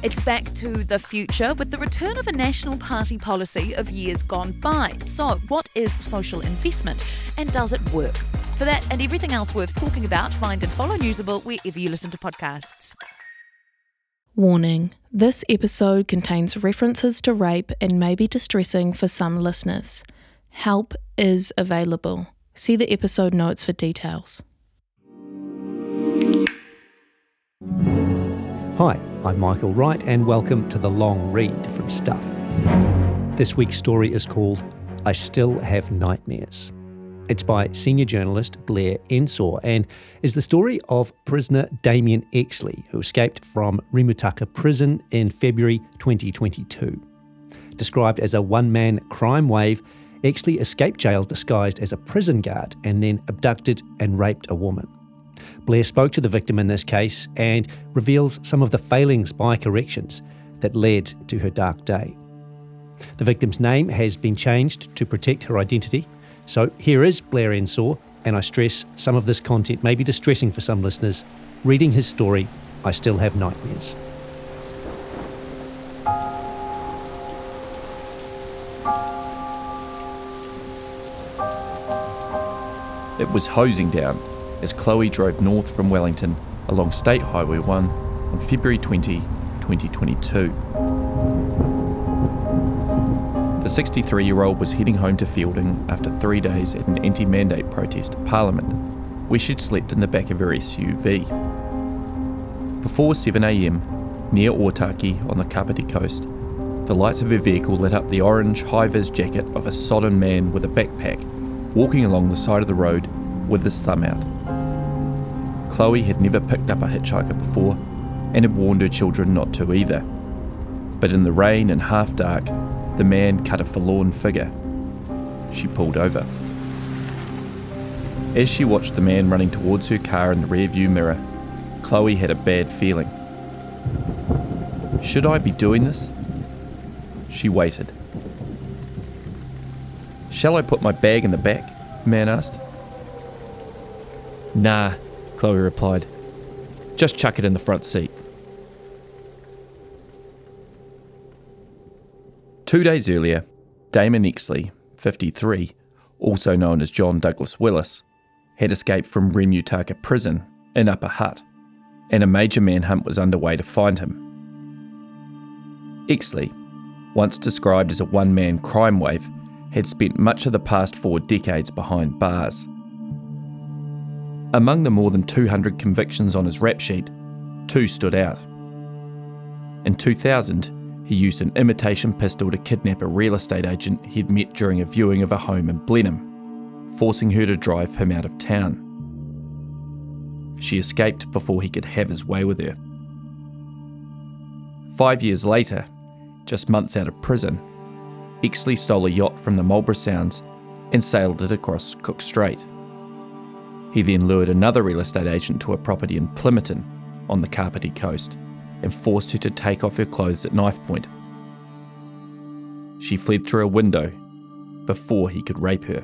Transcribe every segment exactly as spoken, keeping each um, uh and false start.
It's back to the future with the return of a National Party policy of years gone by. So, what is social investment and does it work? For that and everything else worth talking about, find and follow Newsable wherever you listen to podcasts. Warning, this episode contains references to rape and may be distressing for some listeners. Help is available. See the episode notes for details. Hi, I'm Michael Wright and welcome to The Long Read from Stuff. This week's story is called I Still Have Nightmares. It's by senior journalist Blair Ensor and is the story of prisoner Damon Exley, who escaped from Rimutaka Prison in February twenty twenty-two. Described as a one-man crime wave, Exley escaped jail disguised as a prison guard and then abducted and raped a woman. Blair spoke to the victim in this case and reveals some of the failings by corrections that led to her dark day. The victim's name has been changed to protect her identity. So here is Blair Ensor, and I stress some of this content may be distressing for some listeners. Reading his story, I Still Have Nightmares. It was hosing down as Chloe drove north from Wellington along State Highway one on February twentieth, twenty twenty-two. The sixty-three-year-old was heading home to Fielding after three days at an anti-mandate protest at Parliament, where she'd slept in the back of her S U V. Before seven a m, near Otaki on the Kapiti coast, the lights of her vehicle lit up the orange high-vis jacket of a sodden man with a backpack, walking along the side of the road with his thumb out. Chloe had never picked up a hitchhiker before, and had warned her children not to either. But in the rain and half-dark, the man cut a forlorn figure. She pulled over. As she watched the man running towards her car in the rearview mirror, Chloe had a bad feeling. Should I be doing this? She waited. Shall I put my bag in the back? The man asked. Nah, Chloe replied. Just chuck it in the front seat. Two days earlier, Damon Exley, fifty-three, also known as John Douglas Willis, had escaped from Rimutaka Prison in Upper Hutt, and a major manhunt was underway to find him. Exley, once described as a one-man crime wave, had spent much of the past four decades behind bars. Among the more than two hundred convictions on his rap sheet, two stood out. In two thousand, he used an imitation pistol to kidnap a real estate agent he'd met during a viewing of a home in Blenheim, forcing her to drive him out of town. She escaped before he could have his way with her. Five years later, just months out of prison, Exley stole a yacht from the Marlborough Sounds and sailed it across Cook Strait. He then lured another real estate agent to a property in Plimerton on the Kapiti coast, and forced her to take off her clothes at knife point. She fled through a window before he could rape her.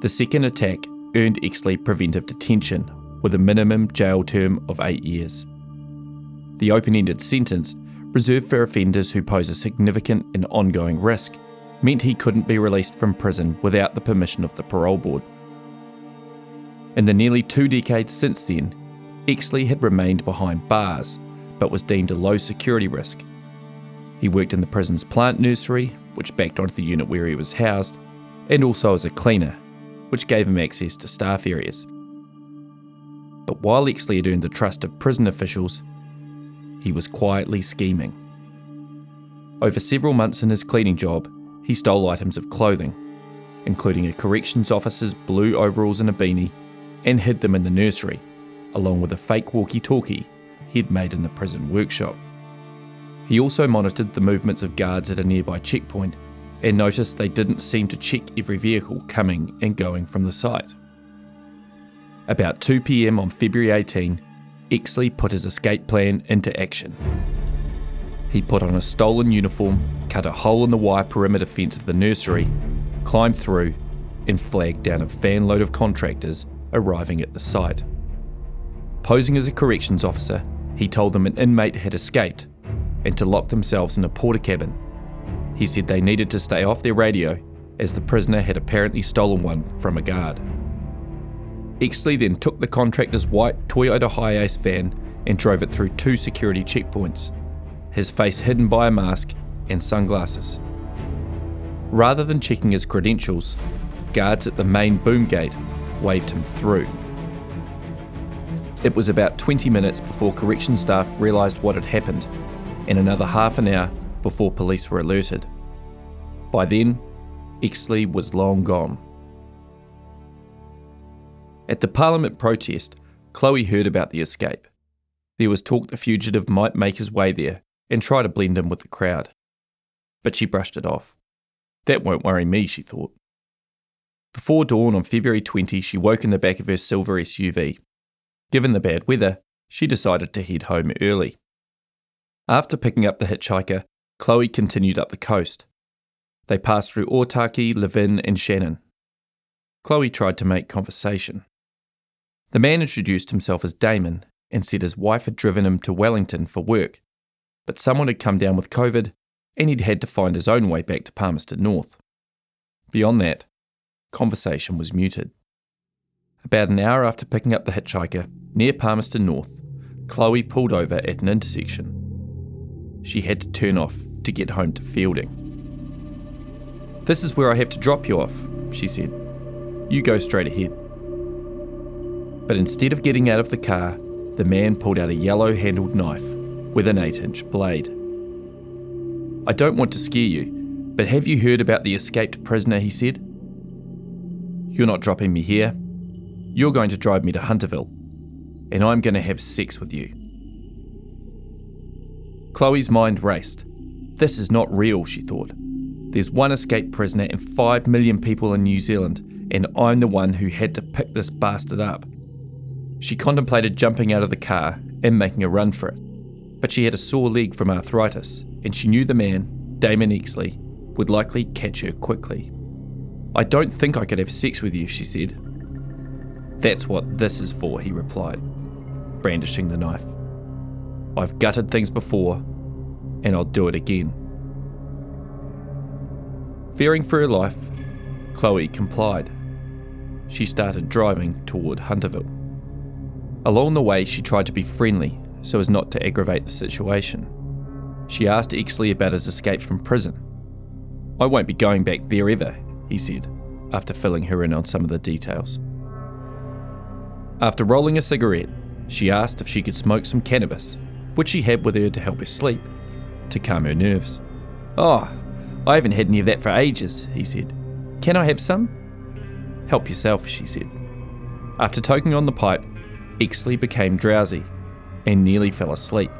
The second attack earned Exley preventive detention with a minimum jail term of eight years. The open-ended sentence, reserved for offenders who pose a significant and ongoing risk, meant he couldn't be released from prison without the permission of the parole board. In the nearly two decades since then, Exley had remained behind bars, but was deemed a low security risk. He worked in the prison's plant nursery, which backed onto the unit where he was housed, and also as a cleaner, which gave him access to staff areas. But while Exley had earned the trust of prison officials, he was quietly scheming. Over several months in his cleaning job, he stole items of clothing, including a corrections officer's blue overalls and a beanie, and hid them in the nursery, along with a fake walkie-talkie he'd made in the prison workshop. He also monitored the movements of guards at a nearby checkpoint and noticed they didn't seem to check every vehicle coming and going from the site. About two p m on February eighteenth, Exley put his escape plan into action. He put on a stolen uniform, cut a hole in the wire perimeter fence of the nursery, climbed through, and flagged down a van load of contractors arriving at the site. Posing as a corrections officer, He told them an inmate had escaped and to lock themselves in a porta cabin. He said they needed to stay off their radio as the prisoner had apparently stolen one from a guard. Exley then took the contractor's white Toyota Hiace van and drove it through two security checkpoints, his face hidden by a mask and sunglasses. Rather than checking his credentials, guards at the main boom gate waved him through. It was about twenty minutes before corrections staff realised what had happened, and another half an hour before police were alerted. By then, Exley was long gone. At the Parliament protest, Chloe heard about the escape. There was talk the fugitive might make his way there and try to blend in with the crowd. But she brushed it off. That won't worry me, she thought. Before dawn on February twentieth, she woke in the back of her silver S U V. Given the bad weather, she decided to head home early. After picking up the hitchhiker, Chloe continued up the coast. They passed through Otaki, Levin and Shannon. Chloe tried to make conversation. The man introduced himself as Damon and said his wife had driven him to Wellington for work, but someone had come down with COVID and he'd had to find his own way back to Palmerston North. Beyond that, conversation was muted. About an hour after picking up the hitchhiker, near Palmerston North, Chloe pulled over at an intersection. She had to turn off to get home to Fielding. "This is where I have to drop you off," she said. "You go straight ahead." But instead of getting out of the car, the man pulled out a yellow-handled knife with an eight-inch blade. "I don't want to scare you, but have you heard about the escaped prisoner?" he said. "You're not dropping me here. You're going to drive me to Hunterville, and I'm going to have sex with you." Chloe's mind raced. This is not real, she thought. There's one escaped prisoner and five million people in New Zealand, and I'm the one who had to pick this bastard up. She contemplated jumping out of the car and making a run for it, but she had a sore leg from arthritis, and she knew the man, Damon Exley, would likely catch her quickly. "I don't think I could have sex with you," she said. "That's what this is for," he replied, brandishing the knife. "I've gutted things before, and I'll do it again." Fearing for her life, Chloe complied. She started driving toward Hunterville. Along the way, she tried to be friendly so as not to aggravate the situation. She asked Exley about his escape from prison. "I won't be going back there ever," he said, after filling her in on some of the details. After rolling a cigarette, she asked if she could smoke some cannabis, which she had with her to help her sleep, to calm her nerves. "Oh, I haven't had any of that for ages," he said. "Can I have some?" "Help yourself," she said. After toking on the pipe, Exley became drowsy and nearly fell asleep.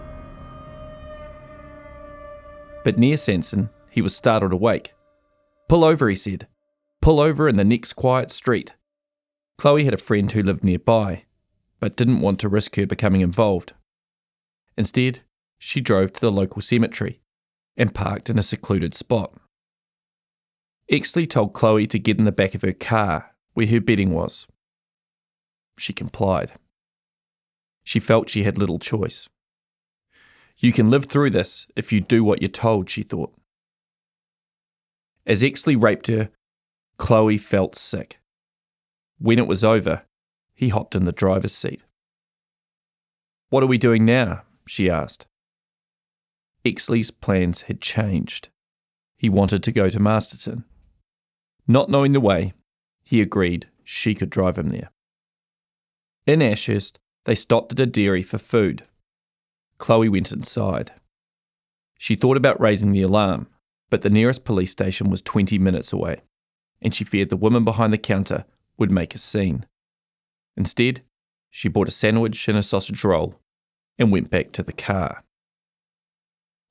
But near Sanson, he was startled awake. "Pull over," he said. "Pull over in the next quiet street." Chloe had a friend who lived nearby, but didn't want to risk her becoming involved. Instead, she drove to the local cemetery and parked in a secluded spot. Exley told Chloe to get in the back of her car, where her bedding was. She complied. She felt she had little choice. You can live through this if you do what you're told, she thought. As Exley raped her, Chloe felt sick. When it was over, he hopped in the driver's seat. "What are we doing now?" she asked. Exley's plans had changed. He wanted to go to Masterton. Not knowing the way, he agreed she could drive him there. In Ashurst, they stopped at a dairy for food. Chloe went inside. She thought about raising the alarm, but the nearest police station was twenty minutes away, and she feared the woman behind the counter would make a scene. Instead, she bought a sandwich and a sausage roll and went back to the car.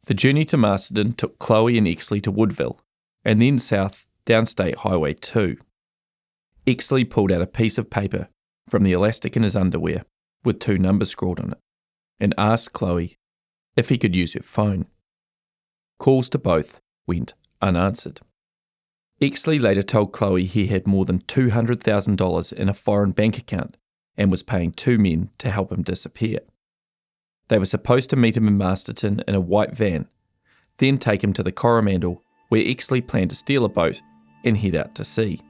The journey to Masterton took Chloe and Exley to Woodville, and then south down State Highway two. Exley pulled out a piece of paper from the elastic in his underwear with two numbers scrawled on it, and asked Chloe if he could use her phone. Calls to both went unanswered. Exley later told Chloe he had more than two hundred thousand dollars in a foreign bank account and was paying two men to help him disappear. They were supposed to meet him in Masterton in a white van, then take him to the Coromandel, where Exley planned to steal a boat and head out to sea.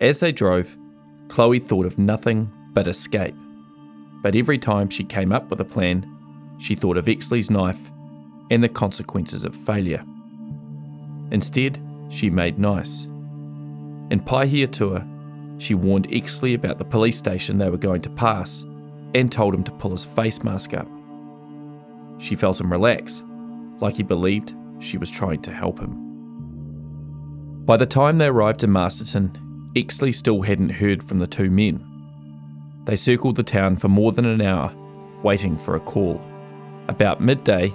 As they drove, Chloe thought of nothing but escape. But every time she came up with a plan, she thought of Exley's knife and the consequences of failure. Instead, she made nice. In Paihiatua, she warned Exley about the police station they were going to pass and told him to pull his face mask up. She felt him relax, like he believed she was trying to help him. By the time they arrived in Masterton, Exley still hadn't heard from the two men. They circled the town for more than an hour, waiting for a call. About midday,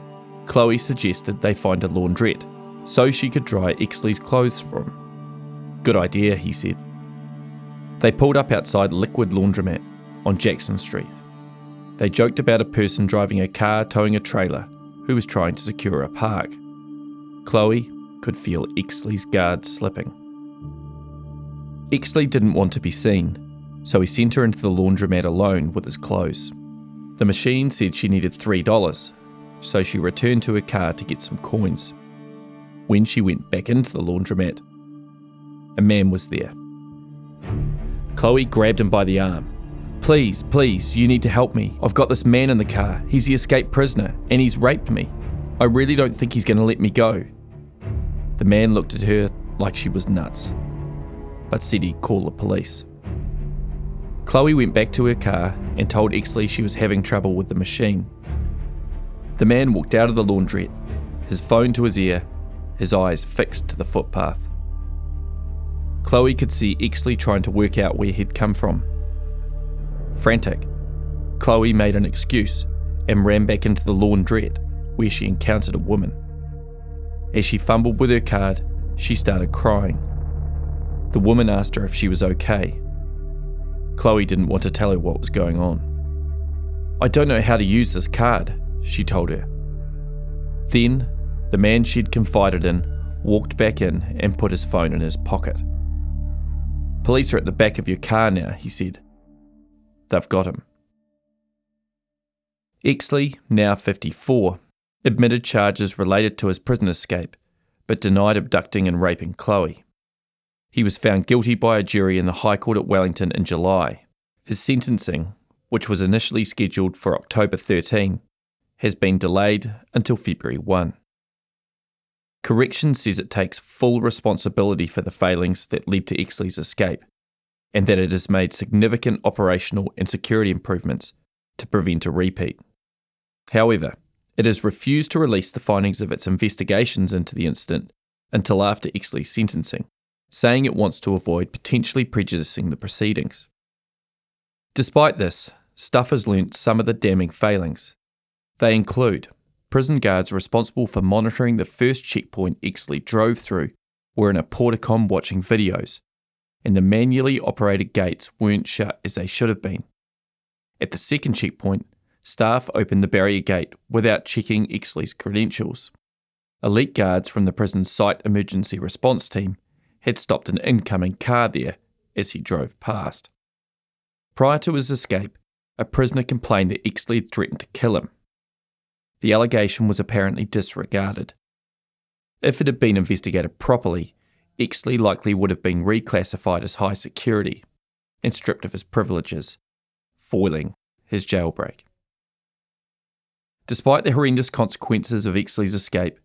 Chloe suggested they find a laundrette so she could dry Exley's clothes for him. Good idea, he said. They pulled up outside Liquid Laundromat on Jackson Street. They joked about a person driving a car towing a trailer who was trying to secure a park. Chloe could feel Exley's guard slipping. Exley didn't want to be seen, so he sent her into the laundromat alone with his clothes. The machine said she needed three dollars, so she returned to her car to get some coins. When she went back into the laundromat, a man was there. Chloe grabbed him by the arm. Please, please, you need to help me. I've got this man in the car. He's the escaped prisoner, and he's raped me. I really don't think he's going to let me go. The man looked at her like she was nuts, but said he'd call the police. Chloe went back to her car and told Exley she was having trouble with the machine. The man walked out of the laundrette, his phone to his ear, his eyes fixed to the footpath. Chloe could see Exley trying to work out where he'd come from. Frantic, Chloe made an excuse and ran back into the laundrette, where she encountered a woman. As she fumbled with her card, she started crying. The woman asked her if she was okay. Chloe didn't want to tell her what was going on. I don't know how to use this card, she told her. Then, the man she'd confided in walked back in and put his phone in his pocket. Police are at the back of your car now, he said. They've got him. Exley, now fifty-four, admitted charges related to his prison escape, but denied abducting and raping Chloe. He was found guilty by a jury in the High Court at Wellington in July. His sentencing, which was initially scheduled for October thirteenth, has been delayed until February first. Corrections says it takes full responsibility for the failings that led to Exley's escape, and that it has made significant operational and security improvements to prevent a repeat. However, it has refused to release the findings of its investigations into the incident until after Exley's sentencing, saying it wants to avoid potentially prejudicing the proceedings. Despite this, Stuff has learnt some of the damning failings. They include prison guards responsible for monitoring the first checkpoint Exley drove through were in a porticon watching videos, and the manually operated gates weren't shut as they should have been. At the second checkpoint, staff opened the barrier gate without checking Exley's credentials. Elite guards from the prison's site emergency response team had stopped an incoming car there as he drove past. Prior to his escape, a prisoner complained that Exley had threatened to kill him. The allegation was apparently disregarded. If it had been investigated properly, Exley likely would have been reclassified as high security and stripped of his privileges, foiling his jailbreak. Despite the horrendous consequences of Exley's escape,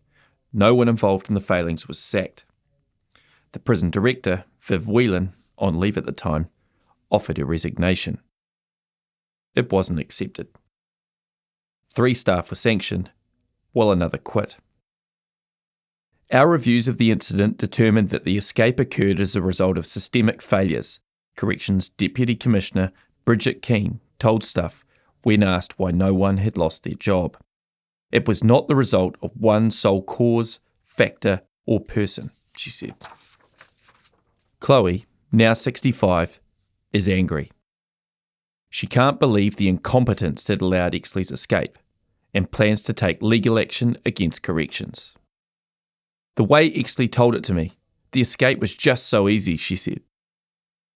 no one involved in the failings was sacked. The prison director, Viv Whelan, on leave at the time, offered her resignation. It wasn't accepted. Three staff were sanctioned, while another quit. Our reviews of the incident determined that the escape occurred as a result of systemic failures, Corrections Deputy Commissioner Bridget Keane told Stuff when asked why no one had lost their job. It was not the result of one sole cause, factor, or person, she said. Chloe, now sixty-five, is angry. She can't believe the incompetence that allowed Exley's escape and plans to take legal action against Corrections. The way Exley told it to me, the escape was just so easy, she said.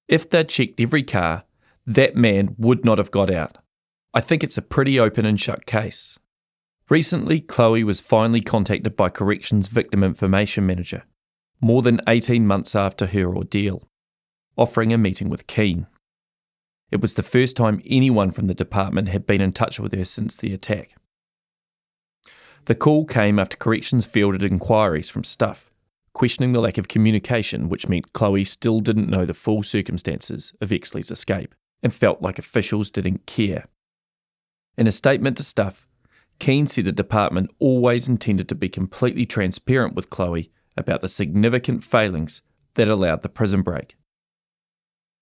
If they'd checked every car, that man would not have got out. I think it's a pretty open and shut case. Recently, Chloe was finally contacted by Corrections Victim Information Manager, more than eighteen months after her ordeal, offering a meeting with Keane. It was the first time anyone from the department had been in touch with her since the attack. The call came after Corrections fielded inquiries from Stuff, questioning the lack of communication, which meant Chloe still didn't know the full circumstances of Exley's escape and felt like officials didn't care. In a statement to Stuff, Keane said the department always intended to be completely transparent with Chloe about the significant failings that allowed the prison break.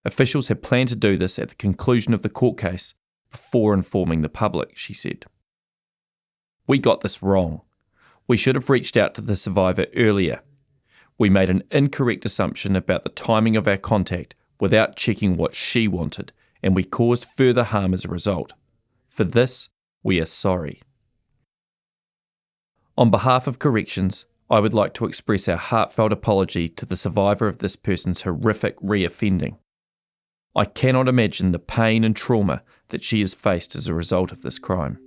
Officials had planned to do this at the conclusion of the court case before informing the public, she said. We got this wrong. We should have reached out to the survivor earlier. We made an incorrect assumption about the timing of our contact without checking what she wanted, and we caused further harm as a result. For this, we are sorry. On behalf of Corrections, I would like to express our heartfelt apology to the survivor of this person's horrific reoffending. I cannot imagine the pain and trauma that she has faced as a result of this crime.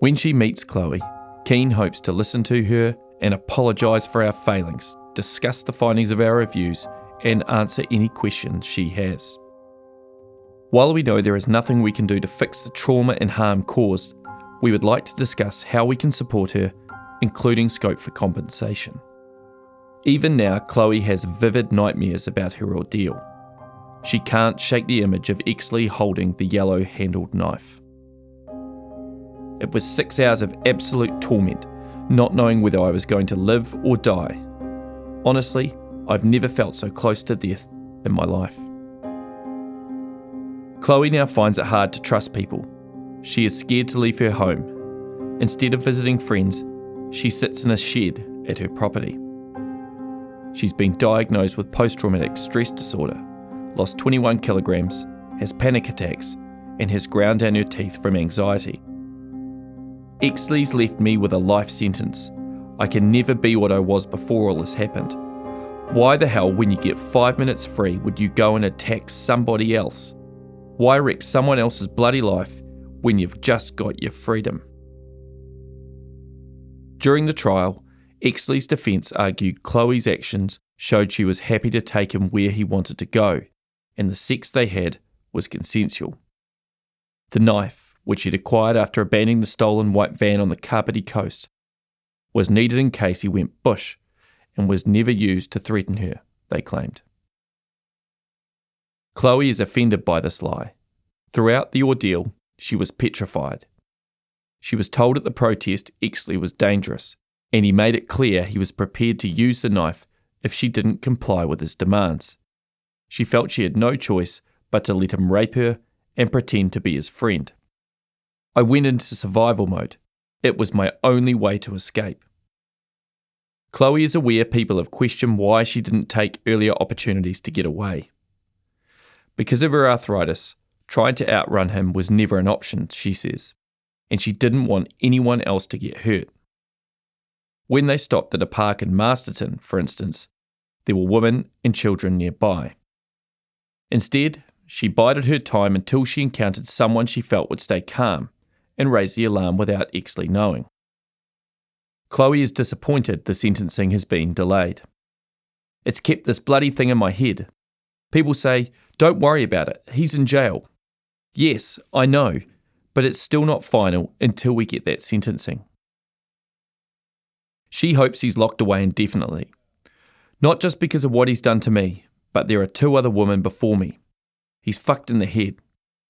When she meets Chloe, Keane hopes to listen to her and apologise for our failings, discuss the findings of our reviews, and answer any questions she has. While we know there is nothing we can do to fix the trauma and harm caused, we would like to discuss how we can support her, including scope for compensation. Even now, Chloe has vivid nightmares about her ordeal. She can't shake the image of Exley holding the yellow-handled knife. It was six hours of absolute torment, not knowing whether I was going to live or die. Honestly, I've never felt so close to death in my life. Chloe now finds it hard to trust people. She is scared to leave her home. Instead of visiting friends, she sits in a shed at her property. She's been diagnosed with post-traumatic stress disorder, lost twenty-one kilograms, has panic attacks, and has ground down her teeth from anxiety. Exley's left me with a life sentence. I can never be what I was before all this happened. Why the hell, when you get five minutes free, would you go and attack somebody else? Why wreck someone else's bloody life when you've just got your freedom? During the trial, Exley's defence argued Chloe's actions showed she was happy to take him where he wanted to go, and the sex they had was consensual. The knife, which he'd acquired after abandoning the stolen white van on the Kapiti coast, was needed in case he went bush, and was never used to threaten her, they claimed. Chloe is offended by this lie. Throughout the ordeal, she was petrified. She was told at the protest Exley was dangerous, and he made it clear he was prepared to use the knife if she didn't comply with his demands. She felt she had no choice but to let him rape her and pretend to be his friend. I went into survival mode. It was my only way to escape. Chloe is aware people have questioned why she didn't take earlier opportunities to get away. Because of her arthritis, trying to outrun him was never an option, she says, and she didn't want anyone else to get hurt. When they stopped at a park in Masterton, for instance, there were women and children nearby. Instead, she bided her time until she encountered someone she felt would stay calm and raise the alarm without Exley knowing. Chloe is disappointed the sentencing has been delayed. It's kept this bloody thing in my head. People say, don't worry about it, he's in jail. Yes, I know, but it's still not final until we get that sentencing. She hopes he's locked away indefinitely. Not just because of what he's done to me, but there are two other women before me. He's fucked in the head.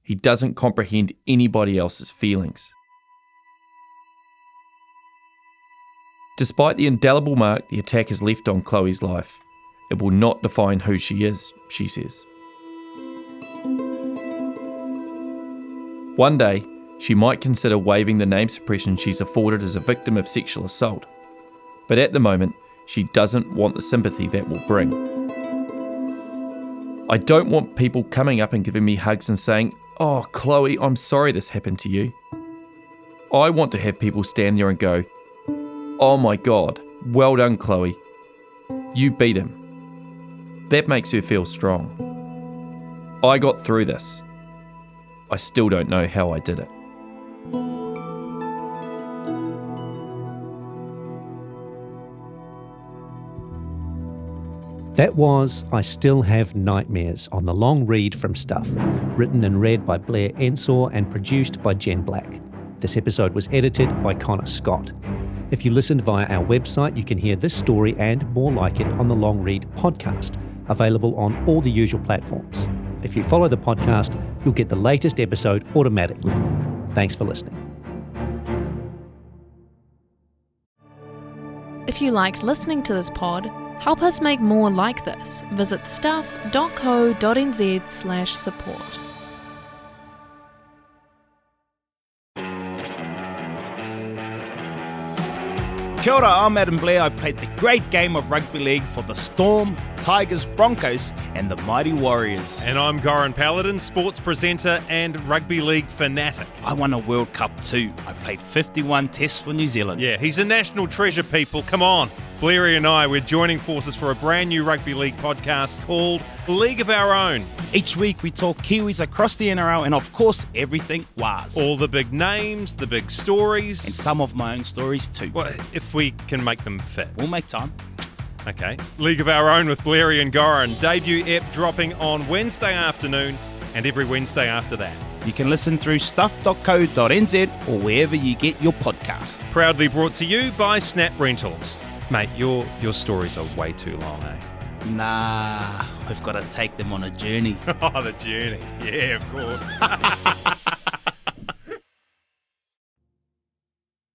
He doesn't comprehend anybody else's feelings. Despite the indelible mark the attack has left on Chloe's life, it will not define who she is, she says. One day, she might consider waiving the name suppression she's afforded as a victim of sexual assault. But at the moment, she doesn't want the sympathy that will bring. I don't want people coming up and giving me hugs and saying, oh, Chloe, I'm sorry this happened to you. I want to have people stand there and go, oh my God, well done, Chloe. You beat him. That makes her feel strong. I got through this. I still don't know how I did it. That was I Still Have Nightmares on The Long Read from Stuff, written and read by Blair Ensor and produced by Jen Black. This episode was edited by Connor Scott. If you listened via our website, you can hear this story and more like it on The Long Read podcast, available on all the usual platforms. If you follow the podcast, you'll get the latest episode automatically. Thanks for listening. If you liked listening to this pod, help us make more like this. Visit stuff.co.nz slash support. Kia ora, I'm Adam Blair. I played the great game of rugby league for the Storm, Tigers, Broncos and the Mighty Warriors. And I'm Goran Paladin, sports presenter and rugby league fanatic. I won a World Cup too. I played fifty-one tests for New Zealand. Yeah, he's a national treasure, people. Come on. Blairy and I, we're joining forces for a brand new rugby league podcast called League of Our Own. Each week we talk Kiwis across the N R L and of course everything was. All the big names, the big stories. And some of my own stories too. Well, if we can make them fit. We'll make time. Okay. League of Our Own with Blairy and Goran. Debut ep dropping on Wednesday afternoon and every Wednesday after that. You can listen through stuff dot co dot n z or wherever you get your podcasts. Proudly brought to you by Snap Rentals. Mate, your your stories are way too long, eh? Nah, we've got to take them on a journey. Oh, the journey. Yeah, of course.